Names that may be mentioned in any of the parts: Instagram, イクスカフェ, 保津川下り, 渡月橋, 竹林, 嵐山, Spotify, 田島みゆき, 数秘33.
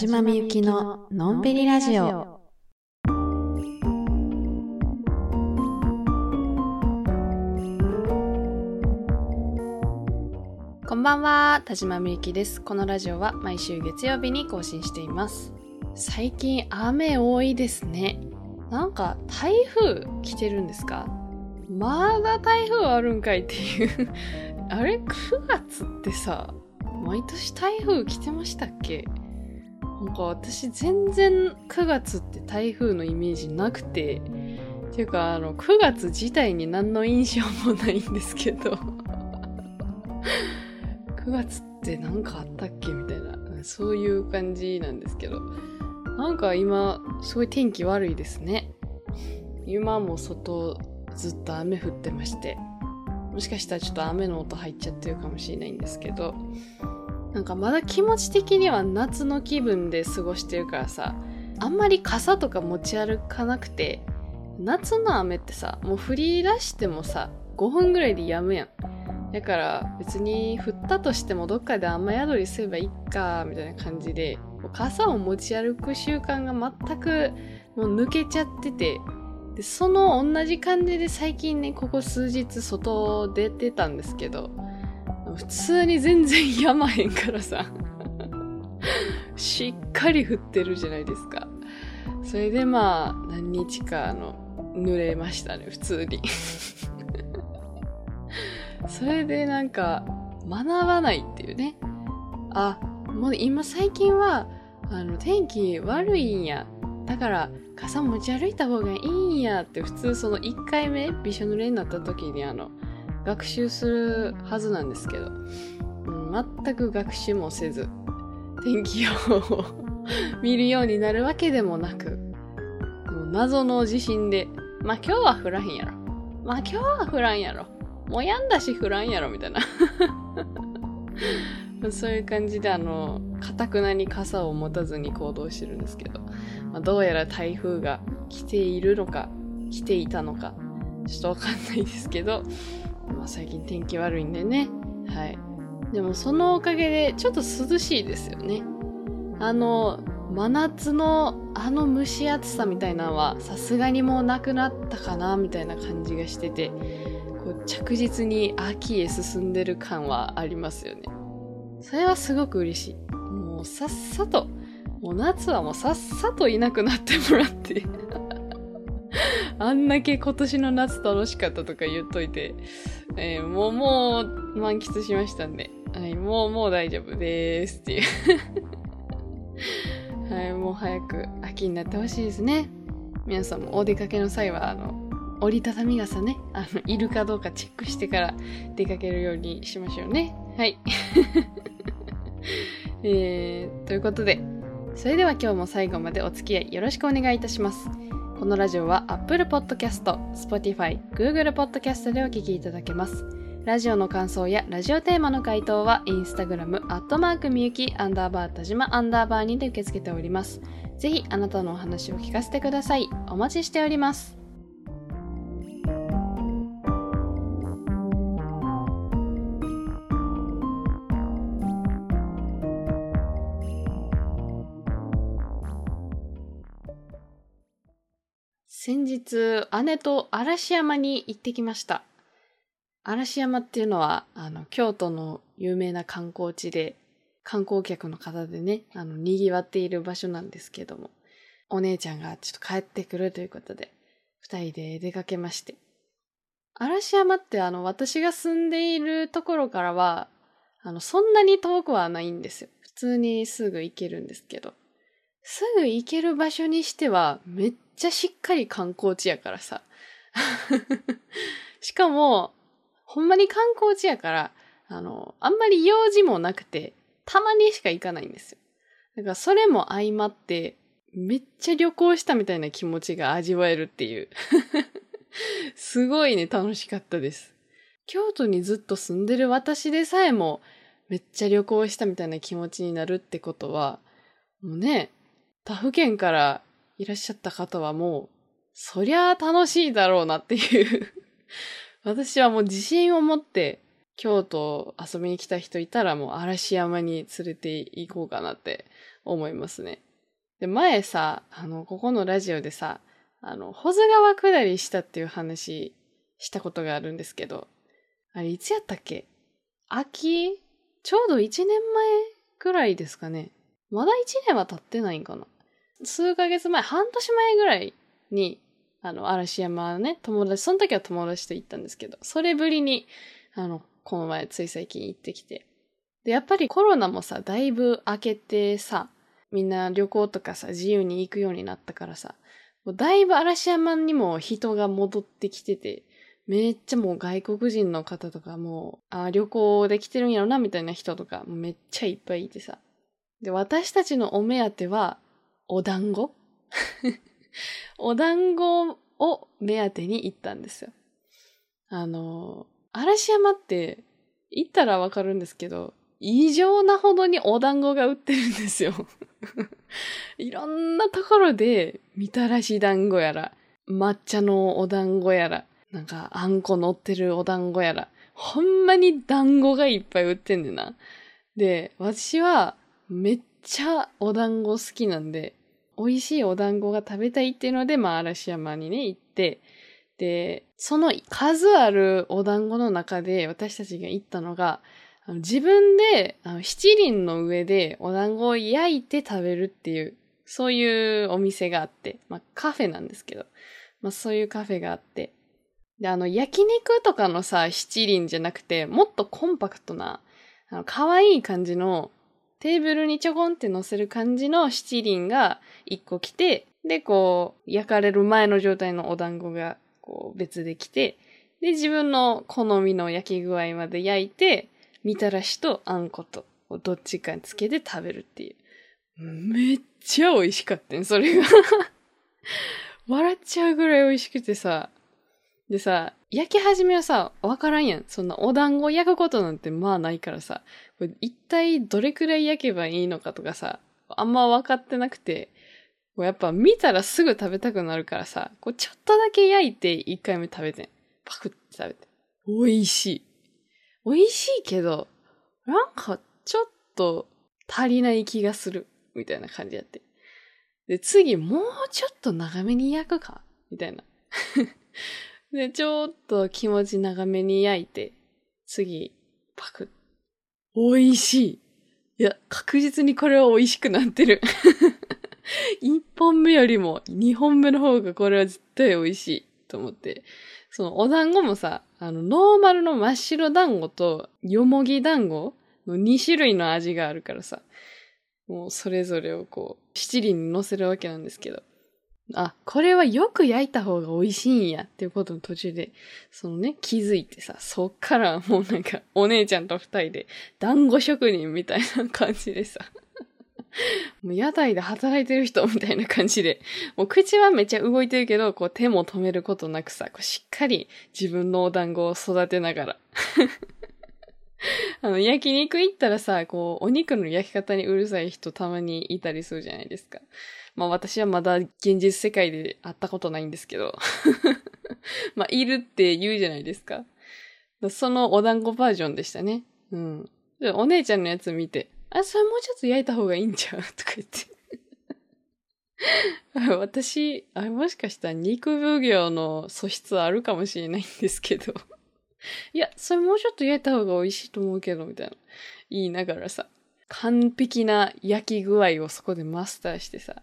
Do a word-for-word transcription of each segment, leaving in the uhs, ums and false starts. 島みゆきののんびりラジオ。こんばんは、田島みゆきです。このラジオは毎週月曜日に更新しています。最近雨多いですね。なんか台風来てるんですか？まだ台風あるんかいっていうあれくがつってさ、毎年台風来てましたっけ？なんか私全然くがつって台風のイメージなくて、っていうかあのくがつ自体に何の印象もないんですけどくがつってなんかあったっけみたいな、そういう感じなんですけど、なんか今すごい天気悪いですね。今も外ずっと雨降ってまして、もしかしたらちょっと雨の音入っちゃってるかもしれないんですけど、なんかまだ気持ち的には夏の気分で過ごしてるからさ、あんまり傘とか持ち歩かなくて、夏の雨ってさ、もう降り出してもさごふんぐらいでやむやん。だから別に降ったとしてもどっかで雨宿りすればいっかみたいな感じで、傘を持ち歩く習慣が全くもう抜けちゃってて、でその同じ感じで最近ね、ここ数日外出てたんですけど、普通に全然やまへんからさしっかり降ってるじゃないですか。それでまあ何日かあの濡れましたね、普通にそれでなんか学ばないっていうね。あ、もう今最近はあの天気悪いんや、だから傘持ち歩いた方がいいんやって、普通そのいっかいめびしょ濡れになった時にあの学習するはずなんですけど、うん、全く学習もせず天気予報を見るようになるわけでもなく、もう謎の地震で、まあ今日は降らへんやろ、まあ今日は降らんやろ、もうやんだし降らんやろみたいなそういう感じであの固くなに傘を持たずに行動してるんですけど、まあ、どうやら台風が来ているのか来ていたのかちょっとわかんないですけど、まあ、最近天気悪いんでね、はい。でもそのおかげでちょっと涼しいですよね。あの真夏のあの蒸し暑さみたいなのはさすがにもうなくなったかなみたいな感じがしてて、こう着実に秋へ進んでる感はありますよね。それはすごく嬉しい。もうさっさと、もう夏はもうさっさといなくなってもらってあんだけ今年の夏楽しかったとか言っといて、えー、もうもう満喫しましたんで、はい、もうもう大丈夫でーすっていうはい、もう早く秋になってほしいですね。皆さんもお出かけの際はあの折りたたみ傘ね、あのいるかどうかチェックしてから出かけるようにしましょうね。はい、えー、ということで、それでは今日も最後までお付き合いよろしくお願いいたします。このラジオは Apple Podcast、Spotify、Google Podcast でお聞きいただけます。ラジオの感想やラジオテーマの回答は Instagram、アットマークみゆき、アンダーバー、たじま、アンダーバーにて受け付けております。ぜひあなたのお話を聞かせてください。お待ちしております。先日、姉と嵐山に行ってきました。嵐山っていうのは、あの、京都の有名な観光地で、観光客の方でね、あの、賑わっている場所なんですけども、お姉ちゃんがちょっと帰ってくるということで、二人で出かけまして。嵐山って、あの、私が住んでいるところからは、あの、そんなに遠くはないんですよ。普通にすぐ行けるんですけど、すぐ行ける場所にしては、めっちゃめっちゃしっかり観光地やからさしかもほんまに観光地やから、あのあんまり用事もなくてたまにしか行かないんですよ。だからそれも相まってめっちゃ旅行したみたいな気持ちが味わえるっていうすごいね、楽しかったです。京都にずっと住んでる私でさえもめっちゃ旅行したみたいな気持ちになるってことは、もうね、他府県からいらっしゃった方はもうそりゃ楽しいだろうなっていう私はもう自信を持って京都遊びに来た人いたらもう嵐山に連れて行こうかなって思いますね。で、前さ、あの、ここのラジオでさ、あの、保津川下りしたっていう話したことがあるんですけど、あれいつやったっけ？秋？ちょうどいちねんまえぐらいですかね。まだいちねんは経ってないんかな。数ヶ月前、半年前ぐらいに、あの、嵐山ね、友達、その時は友達と行ったんですけど、それぶりに、あの、この前、つい最近行ってきて。で、やっぱりコロナもさ、だいぶ明けてさ、みんな旅行とかさ、自由に行くようになったからさ、もうだいぶ嵐山にも人が戻ってきてて、めっちゃもう外国人の方とかもう、あ、旅行で来てるんやろな、みたいな人とか、めっちゃいっぱいいてさ。で、私たちのお目当ては、お団子お団子を目当てに行ったんですよ。あの、嵐山って行ったらわかるんですけど、異常なほどにお団子が売ってるんですよいろんなところで、みたらし団子やら、抹茶のお団子やら、なんかあんこ乗ってるお団子やら、ほんまに団子がいっぱい売ってんねんな。で、私はめっちゃお団子好きなんで、美味しいお団子が食べたいっていうので、まあ、嵐山にね、行って、で、その数あるお団子の中で、私たちが行ったのが、あの自分であの七輪の上でお団子を焼いて食べるっていう、そういうお店があって、まあ、カフェなんですけど、まあ、そういうカフェがあって、で、あの、焼肉とかのさ、七輪じゃなくて、もっとコンパクトな、あの、可愛い感じの、テーブルにちょこんって乗せる感じの七輪が一個来て、で、こう、焼かれる前の状態のお団子が、こう、別で来て、で、自分の好みの焼き具合まで焼いて、みたらしとあんこと、どっちかにつけて食べるっていう。めっちゃ美味しかったね、それが。笑っちゃうぐらい美味しくてさ。でさ、焼き始めはさ、わからんやん。そんなお団子焼くことなんてまあないからさ、これ一体どれくらい焼けばいいのかとかさ、あんま分かってなくて、こうやっぱ見たらすぐ食べたくなるからさ、こうちょっとだけ焼いて一回目食べてん。パクって食べて。美味しい。美味しいけど、なんかちょっと足りない気がする。みたいな感じやって。で、次もうちょっと長めに焼くかみたいな。で、ちょっと気持ち長めに焼いて、次、パク。美味しい。いや、確実にこれは美味しくなってる。一本目よりも二本目の方がこれは絶対美味しいと思って。そのお団子もさ、あの、ノーマルの真っ白団子とよもぎ団子のに種類の味があるからさ、もうそれぞれをこう、七輪に乗せるわけなんですけど。あ、これはよく焼いた方が美味しいんやっていうことの途中で、そのね、気づいてさ、そっからもうなんか、お姉ちゃんと二人で、団子職人みたいな感じでさ、もう屋台で働いてる人みたいな感じで、もう口はめっちゃ動いてるけど、こう手も止めることなくさ、こうしっかり自分のお団子を育てながら。あの、焼肉行ったらさ、こう、お肉の焼き方にうるさい人たまにいたりするじゃないですか。まあ私はまだ現実世界で会ったことないんですけど。まあいるって言うじゃないですか。そのお団子バージョンでしたね。うん。で、お姉ちゃんのやつ見て、あ、それもうちょっと焼いた方がいいんちゃうとか言って。私、あれもしかしたら肉奉行の素質あるかもしれないんですけど。いや、それもうちょっと焼いた方が美味しいと思うけど、みたいな。言いながらさ、完璧な焼き具合をそこでマスターしてさ、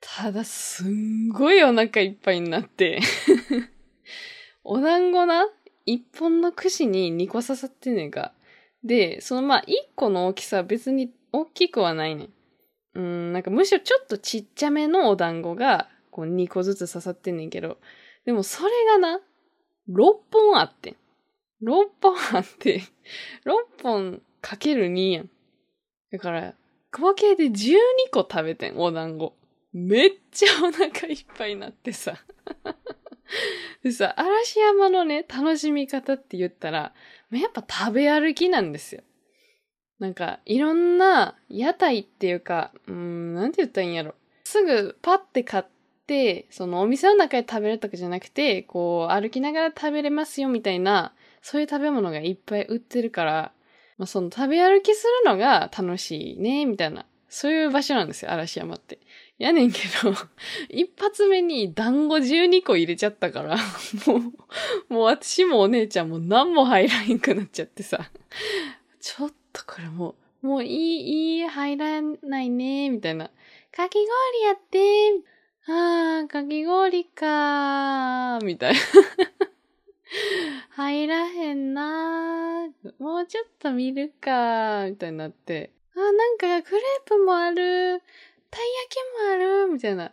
ただすんごいお腹いっぱいになって、お団子な、一本の串ににこ刺さってんねんか。で、そのまあいっこの大きさは別に大きくはないねん。うーん、なんかむしろちょっとちっちゃめのお団子がこうにこずつ刺さってんねんけど、でもそれがな、ろっぽんあってん。ろっぽんあって、ろっぽんかけるにやん。だから、合計でじゅうにこ食べてん、お団子。めっちゃお腹いっぱいになってさ。でさ、嵐山のね、楽しみ方って言ったら、やっぱ食べ歩きなんですよ。なんか、いろんな屋台っていうか、うーん、なんて言ったらいいんやろ。すぐパッて買って、で、そのお店の中で食べるとかじゃなくて、こう歩きながら食べれますよみたいな、そういう食べ物がいっぱい売ってるから、まあ、その食べ歩きするのが楽しいね、みたいな、そういう場所なんですよ、嵐山って。やねんけど、一発目に団子じゅうにこ入れちゃったから、もう、もう私もお姉ちゃんも何も入らへんくなっちゃってさ、ちょっとこれもう、もういい、いい、入らないね、みたいな。かき氷やってー、あー、かき氷かー、みたいな。入らへんなー、もうちょっと見るかー、みたいになって。あ、なんかクレープもある、たい焼きもある、みたいな。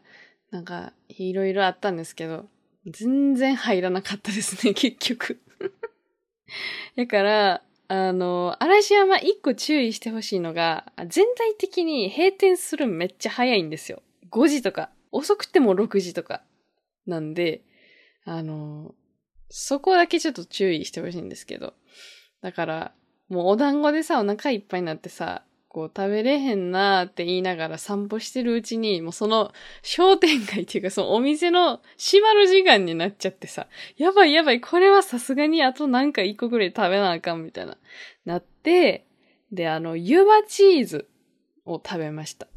なんか、いろいろあったんですけど、全然入らなかったですね、結局。だから、あの、嵐山一個注意してほしいのが、全体的に閉店するめっちゃ早いんですよ。ごじとか、遅くてもろくじとか。なんで、あの、そこだけちょっと注意してほしいんですけど。だから、もうお団子でさ、お腹いっぱいになってさ、こう食べれへんなーって言いながら散歩してるうちに、もうその商店街っていうかそのお店の閉まる時間になっちゃってさ、やばいやばい、これはさすがにあとなんか一個ぐらい食べなあかんみたいな、なって、で、あの、湯葉チーズを食べました。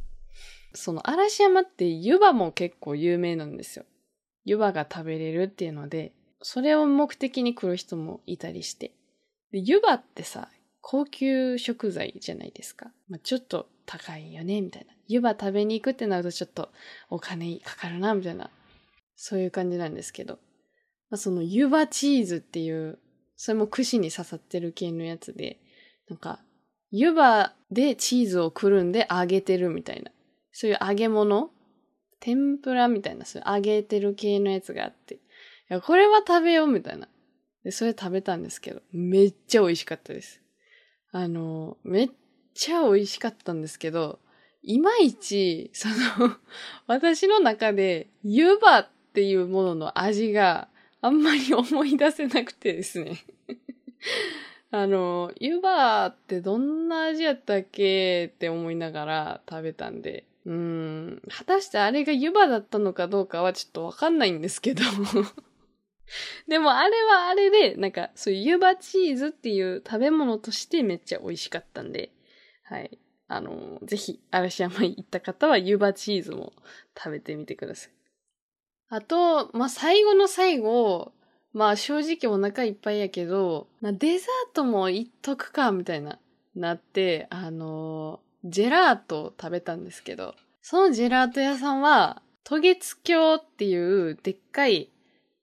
その嵐山って湯葉も結構有名なんですよ。湯葉が食べれるっていうので、それを目的に来る人もいたりして。で、湯葉ってさ、高級食材じゃないですか。まあ、ちょっと高いよね、みたいな。湯葉食べに行くってなるとちょっとお金かかるな、みたいな。そういう感じなんですけど。まあ、その湯葉チーズっていう、それも串に刺さってる系のやつで、なんか、湯葉でチーズをくるんで揚げてるみたいな。そういう揚げ物？天ぷらみたいな、そういう揚げてる系のやつがあって。いや、これは食べよう、みたいな。で、それ食べたんですけど、めっちゃ美味しかったです。あの、めっちゃ美味しかったんですけど、いまいち、その、私の中で、湯葉っていうものの味があんまり思い出せなくてですね。あの、湯葉ってどんな味やったっけって思いながら食べたんで、うーん、果たしてあれが湯葉だったのかどうかはちょっとわかんないんですけど。でもあれはあれで、なんかそういう湯葉チーズっていう食べ物としてめっちゃ美味しかったんで、はい。あのー、ぜひ嵐山に行った方は湯葉チーズも食べてみてください。あと、まあ、最後の最後、まあ、正直お腹いっぱいやけど、まあ、デザートもいっとくか、みたいな、なって、あのー、ジェラートを食べたんですけど、そのジェラート屋さんは、渡月橋っていうでっかい、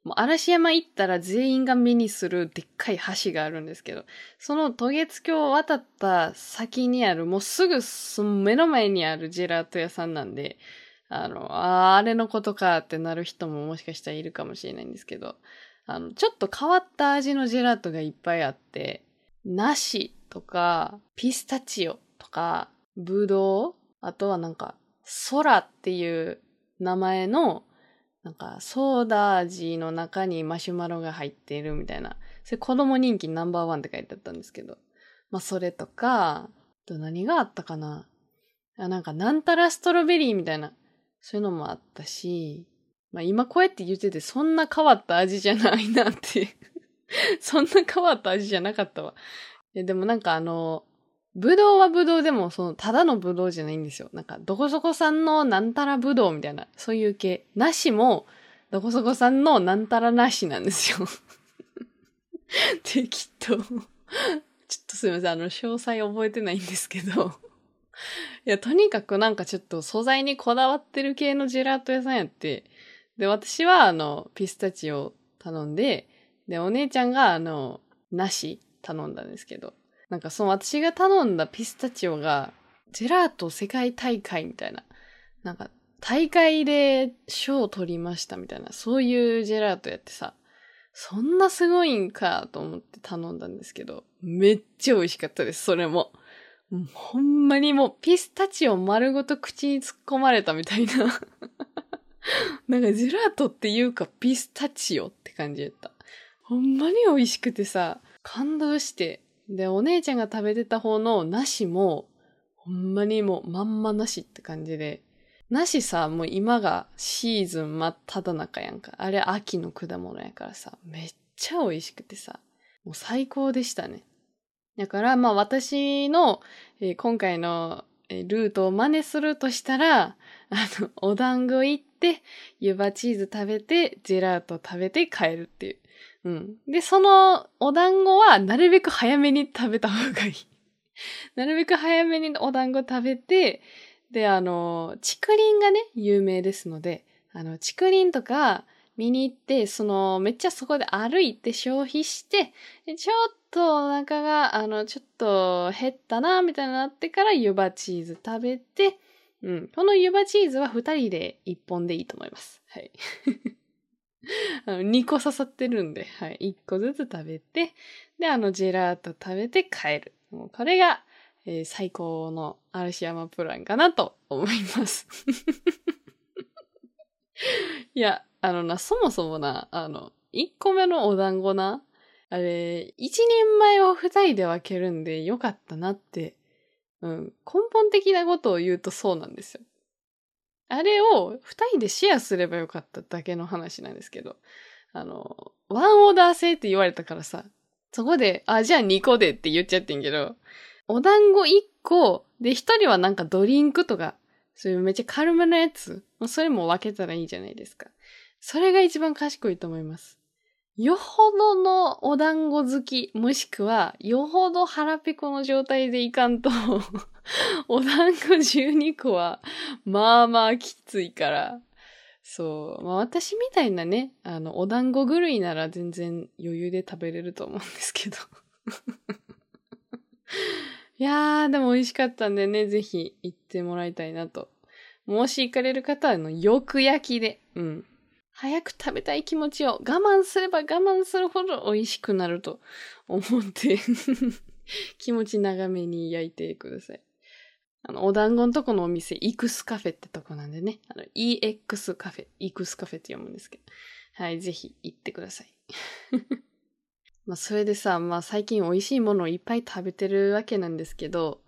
もう嵐山行ったら全員が目にするでっかい橋があるんですけど、その渡月橋を渡った先にある、もうすぐその目の前にあるジェラート屋さんなんで、あの、あー、あれのことかってなる人ももしかしたらいるかもしれないんですけど、あの、ちょっと変わった味のジェラートがいっぱいあって、梨とか、ピスタチオとか、ぶどう、あとはなんか、空っていう名前の、なんか、ソーダ味の中にマシュマロが入っているみたいな。それ子供人気ナンバーワンって書いてあったんですけど。まあ、それとか、と何があったかなあ、なんか、なんたらストロベリーみたいな。そういうのもあったし、まあ、今こうやって言ってて、そんな変わった味じゃないなって。そんな変わった味じゃなかったわ。いやでもなんかあの、ぶどうはぶどうでも、その、ただのぶどうじゃないんですよ。なんか、どこそこさんのなんたらぶどうみたいな、そういう系。なしも、どこそこさんのなんたらなしなんですよ。適当。ちょっとすいません、あの、詳細覚えてないんですけど。いや、とにかくなんかちょっと素材にこだわってる系のジェラート屋さんやって。で、私は、あの、ピスタチオ頼んで、で、お姉ちゃんが、あの、なし頼んだんですけど。なんかその私が頼んだピスタチオがジェラート世界大会みたいな、なんか大会で賞を取りましたみたいな、そういうジェラートやってさ、そんなすごいんかと思って頼んだんですけど、めっちゃ美味しかったです、それも。もうほんまにもうピスタチオ丸ごと口に突っ込まれたみたいな。なんかジェラートっていうかピスタチオって感じだった。ほんまに美味しくてさ、感動して、で、お姉ちゃんが食べてた方の梨も、ほんまにもうまんま梨って感じで。梨さ、もう今がシーズン真っただ中やんか。あれ秋の果物やからさ、めっちゃ美味しくてさ、もう最高でしたね。だから、まあ私の、えー、今回のルートを真似するとしたら、あの、お団子行って、湯葉チーズ食べて、ジェラート食べて帰るっていう。うん。で、そのお団子はなるべく早めに食べた方がいい。なるべく早めにお団子食べて、で、あの、竹林がね、有名ですので、あの、竹林とか見に行って、その、めっちゃそこで歩いて消費して、でちょっとお腹が、あの、ちょっと減ったな、みたいになってから湯葉チーズ食べて、うん。この湯葉チーズは二人で一本でいいと思います。はい。あのにこ刺さってるんで、はい。いっこずつ食べて、で、あの、ジェラート食べて帰る。もうこれが、えー、最高の嵐山プランかなと思います。いや、あのな、そもそもな、あの、いっこめのお団子な、あれ、いちにんまえをふたりで分けるんでよかったなって、うん、根本的なことを言うとそうなんですよ。あれをふたりでシェアすればよかっただけの話なんですけど、あの、ワンオーダー制って言われたからさ、そこで、あ、じゃあにこでって言っちゃってんけど、お団子いっこ、で、ひとりはなんかドリンクとか、そういうめっちゃ軽めのやつ、それも分けたらいいじゃないですか。それが一番賢いと思います。よほどのお団子好き、もしくは、よほど腹ペコの状態でいかんと、お団子じゅうにこは、まあまあきついから、そう、まあ私みたいなね、あの、お団子狂いなら全然余裕で食べれると思うんですけど。いやー、でも美味しかったんでね、ぜひ行ってもらいたいなと。もし行かれる方は、あの、よく焼きで、うん。早く食べたい気持ちを我慢すれば我慢するほど美味しくなると思って気持ち長めに焼いてください。あの、お団子のとこのお店、イクスカフェってとこなんでね。あの、イーエックス カフェ、イクスカフェって読むんですけど。はい、ぜひ行ってください。まあ、それでさ、まあ最近美味しいものをいっぱい食べてるわけなんですけど、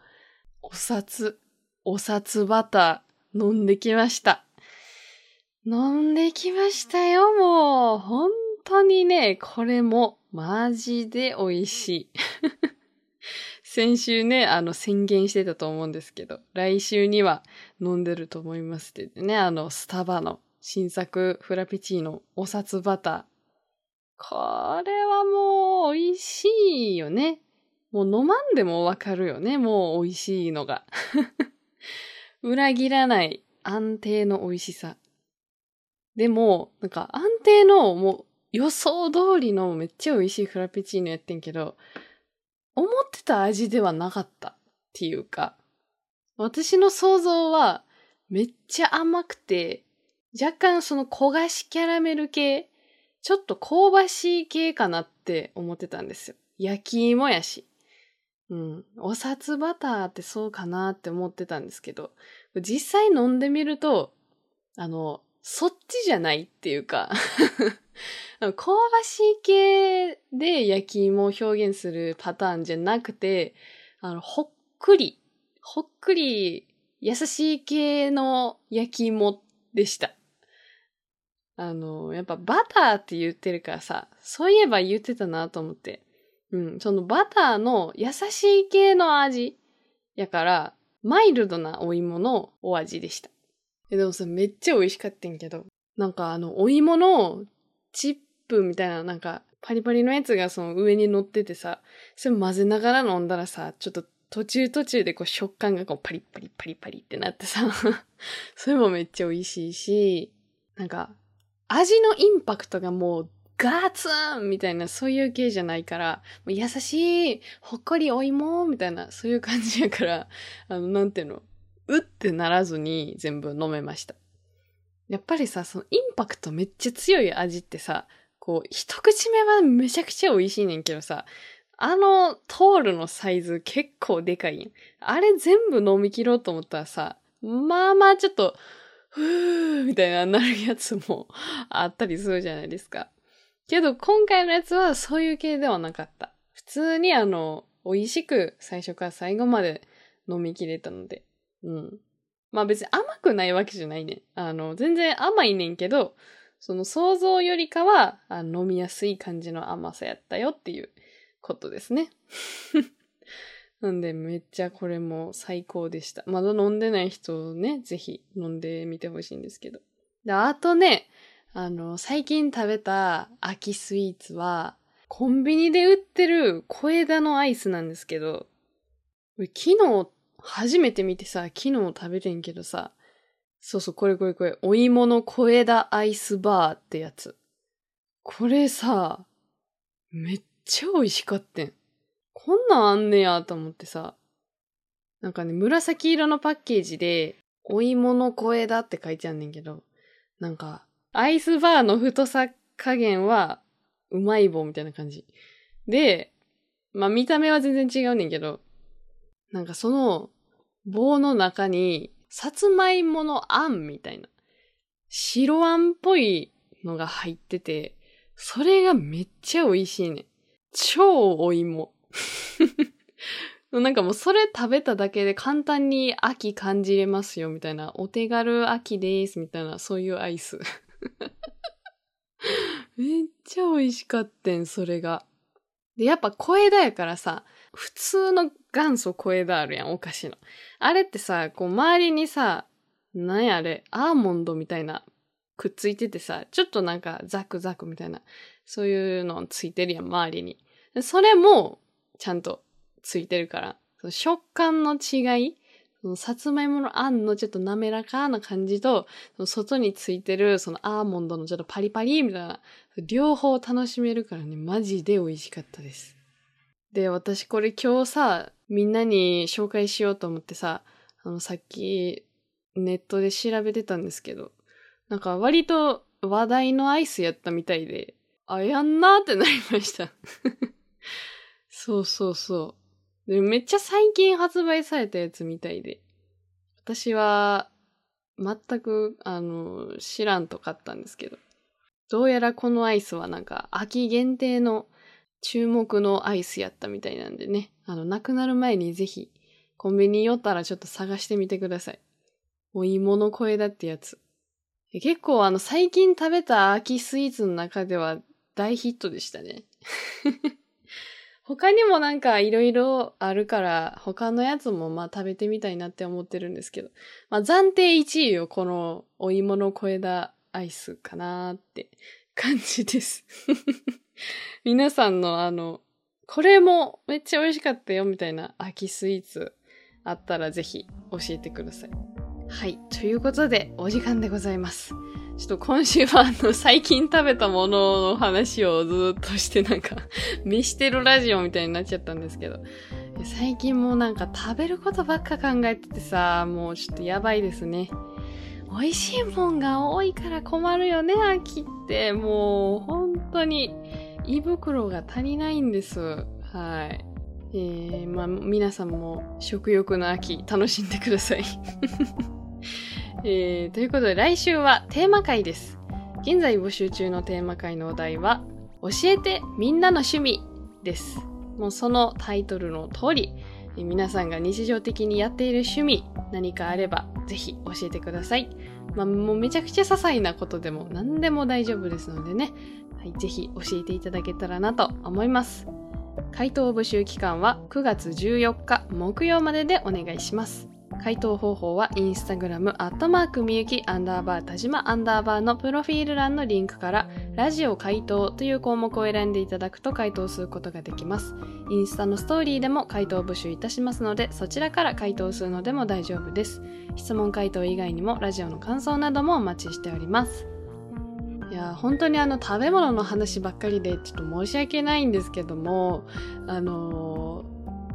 お札、お札バター飲んできました。飲んできましたよ、もう。本当にね、これもマジで美味しい。先週ね、あの、宣言してたと思うんですけど、来週には飲んでると思いますってね、あの、スタバの新作フラペチーノ、お札バター。これはもう美味しいよね。もう飲まんでもわかるよね、もう美味しいのが。裏切らない安定の美味しさ。でも、なんか安定のもう予想通りのめっちゃ美味しいフラペチーノやってんけど、思ってた味ではなかったっていうか、私の想像はめっちゃ甘くて、若干その焦がしキャラメル系、ちょっと香ばしい系かなって思ってたんですよ。焼き芋やし。うん。お札バターってそうかなって思ってたんですけど、実際飲んでみると、あの、そっちじゃないっていうか、香ばしい系で焼き芋を表現するパターンじゃなくて、あの、ほっくり、ほっくり、優しい系の焼き芋でした。あの、やっぱバターって言ってるからさ、そういえば言ってたなと思って。うん、そのバターの優しい系の味やから、マイルドなお芋のお味でした。でもさ、めっちゃ美味しかったんけど、なんかあの、お芋のチップみたいな、なんか、パリパリのやつがその上に乗っててさ、それ混ぜながら飲んだらさ、ちょっと途中途中でこう食感がこうパリッパリッパリッパリってなってさ、それもめっちゃ美味しいし、なんか、味のインパクトがもうガツンみたいな、そういう系じゃないから、もう優しい、ほっこりお芋みたいな、そういう感じやから、あの、なんていうの、うってならずに全部飲めました。やっぱりさ、そのインパクトめっちゃ強い味ってさ、こう、一口目はめちゃくちゃ美味しいねんけどさ、あのトールのサイズ結構でかいやん。あれ全部飲み切ろうと思ったらさ、まあまあちょっと、ふーみたいななるやつもあったりするじゃないですか。けど今回のやつはそういう系ではなかった。普通にあの、美味しく最初から最後まで飲み切れたので。うん。まあ別に甘くないわけじゃないねん。あの、全然甘いねんけど、その想像よりかは、あ飲みやすい感じの甘さやったよっていうことですね。なんでめっちゃこれも最高でした。まだ飲んでない人ね、ぜひ飲んでみてほしいんですけど。で、あとね、あの、最近食べた秋スイーツは、コンビニで売ってる小枝のアイスなんですけど、昨日初めて見てさ、昨日食べてんけどさ、そうそう、これこれこれ、お芋の小枝アイスバーってやつ。これさ、めっちゃ美味しかったん。こんなんあんねやと思ってさ、なんかね、紫色のパッケージで、お芋の小枝って書いてあんねんけど、なんか、アイスバーの太さ加減は、うまい棒みたいな感じ。で、まあ見た目は全然違うねんけど、なんかその棒の中に、さつまいものあんみたいな、白あんっぽいのが入ってて、それがめっちゃ美味しいね。超お芋。なんかもうそれ食べただけで簡単に秋感じれますよみたいな、お手軽秋ですみたいな、そういうアイス。めっちゃ美味しかったん、それが。で、やっぱ小枝やからさ、普通の元祖小枝あるやん、お菓子の。あれってさ、こう周りにさ、なんやあれ、アーモンドみたいな、くっついててさ、ちょっとなんかザクザクみたいな、そういうのついてるやん、周りに。それも、ちゃんとついてるから、その食感の違い、そのさつまいものあんのちょっと滑らかな感じと、その外についてるそのアーモンドのちょっとパリパリみたいな、両方楽しめるからね、マジで美味しかったです。で、私これ今日さ、みんなに紹介しようと思ってさ、あのさっきネットで調べてたんですけど、なんか割と話題のアイスやったみたいで、あ、やんなーってなりました。そうそうそう。で、めっちゃ最近発売されたやつみたいで、私は全く、あの、知らんと買ったんですけど、どうやらこのアイスはなんか秋限定の注目のアイスやったみたいなんでね、あの、なくなる前にぜひコンビニ寄ったらちょっと探してみてください。お芋の小枝ってやつ。結構あの、最近食べた秋スイーツの中では大ヒットでしたね。他にもなんかいろいろあるから、他のやつもまあ食べてみたいなって思ってるんですけど、まあ暫定いちいよ、このお芋の小枝アイスかなーって感じです。皆さんのあの、これもめっちゃ美味しかったよみたいな秋スイーツあったらぜひ教えてください。はい、ということでお時間でございます。ちょっと今週はあの最近食べたものの話をずっとしてなんか飯してるラジオみたいになっちゃったんですけど、最近もうなんか食べることばっか考えててさ、もうちょっとやばいですね。美味しいもんが多いから困るよね、秋って。もう本当に胃袋が足りないんです。はい。えー、まあ皆さんも食欲の秋楽しんでください。えー、ということで来週はテーマ会です。現在募集中のテーマ会のお題は教えてみんなの趣味です。もうそのタイトルの通り、えー、皆さんが日常的にやっている趣味何かあればぜひ教えてください。まあ、もうめちゃくちゃ些細なことでも何でも大丈夫ですのでね、はい、ぜひ教えていただけたらなと思います。回答募集期間はくがつじゅうよっか木曜まででお願いします。回答方法は Instagram アットマークみゆきアンダーバーたじまアンダーバーのプロフィール欄のリンクからラジオ回答という項目を選んでいただくと回答することができます。インスタのストーリーでも回答募集いたしますので、そちらから回答するのでも大丈夫です。質問回答以外にもラジオの感想などもお待ちしております。いや、本当にあの食べ物の話ばっかりでちょっと申し訳ないんですけども、あの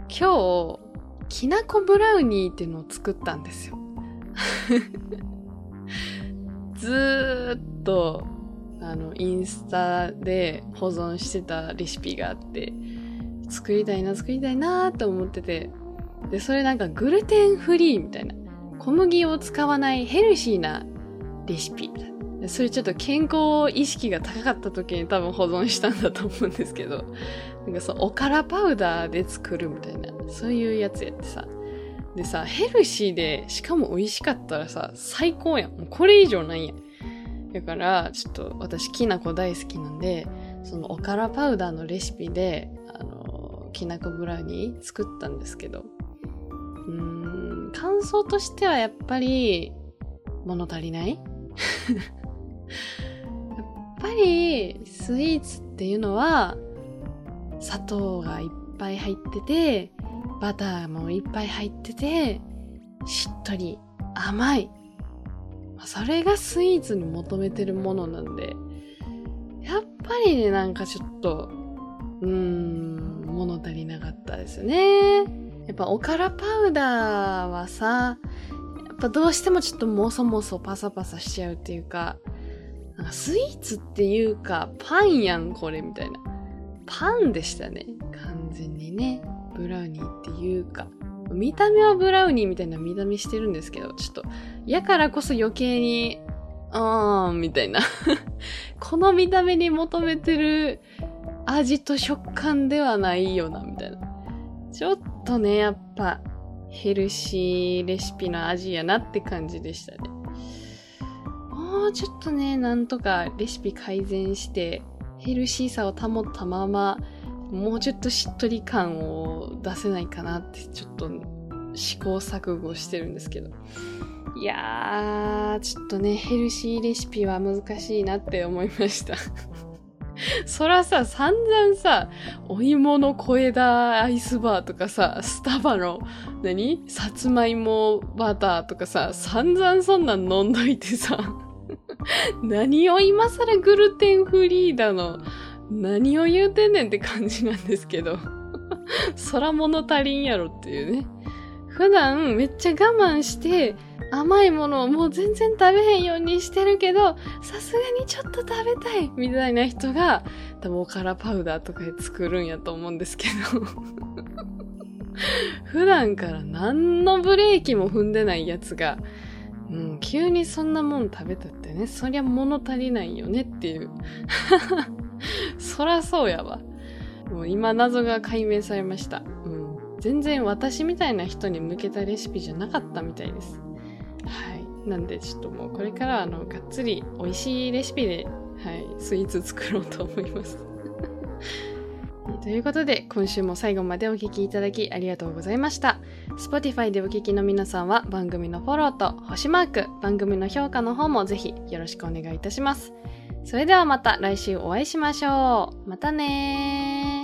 ー、今日きなこブラウニーっていうのを作ったんですよ。ずーっとあのインスタで保存してたレシピがあって、作りたいな作りたいなーと思ってて、でそれなんかグルテンフリーみたいな、小麦を使わないヘルシーなレシピみたいな、それちょっと健康意識が高かった時に多分保存したんだと思うんですけど、なんかそうおからパウダーで作るみたいな、そういうやつやってさ、でさヘルシーでしかも美味しかったらさ最高やん、もうこれ以上ないやん。だからちょっと私きなこ大好きなんで、そのおからパウダーのレシピであのきなこぐらいに作ったんですけど、うーん、感想としてはやっぱり物足りないやっぱりスイーツっていうのは砂糖がいっぱい入ってて、バターもいっぱい入ってて、しっとり甘い、それがスイーツに求めてるものなんで、やっぱりね、なんかちょっとうーん物足りなかったですね。やっぱおからパウダーはさ、やっぱどうしてもちょっともそもそパサパサしちゃうっていうか、なんかスイーツっていうかパンやんこれみたいな、パンでしたね完全にね。ブラウニーっていうか見た目はブラウニーみたいな見た目してるんですけど、ちょっとやからこそ余計にあーみたいなこの見た目に求めてる味と食感ではないよなみたいな、ちょっとねやっぱヘルシーレシピの味やなって感じでしたね。もうちょっとね、なんとかレシピ改善してヘルシーさを保ったまま、もうちょっとしっとり感を出せないかなってちょっと試行錯誤してるんですけど、いやーちょっとねヘルシーレシピは難しいなって思いましたそらさ、散々さお芋の小枝アイスバーとかさ、スタバの何さつまいもバターとかさ、散々そんなん飲んどいてさ何を今更グルテンフリーだの何を言うてんねんって感じなんですけどそら物足りんやろっていうね。普段めっちゃ我慢して甘いものをもう全然食べへんようにしてるけど、さすがにちょっと食べたいみたいな人が多分おからパウダーとかで作るんやと思うんですけど普段から何のブレーキも踏んでないやつが、うん、急にそんなもん食べたってね、そりゃ物足りないよねっていうそらそうやわ。もう今謎が解明されました、うん、全然私みたいな人に向けたレシピじゃなかったみたいです。はい、なんでちょっともうこれからあのがっつり美味しいレシピで、はい、スイーツ作ろうと思いますということで今週も最後までお聞きいただきありがとうございました。 Spotify でお聞きの皆さんは番組のフォローと星マーク、番組の評価の方もぜひよろしくお願いいたします。それではまた来週お会いしましょう。またねー。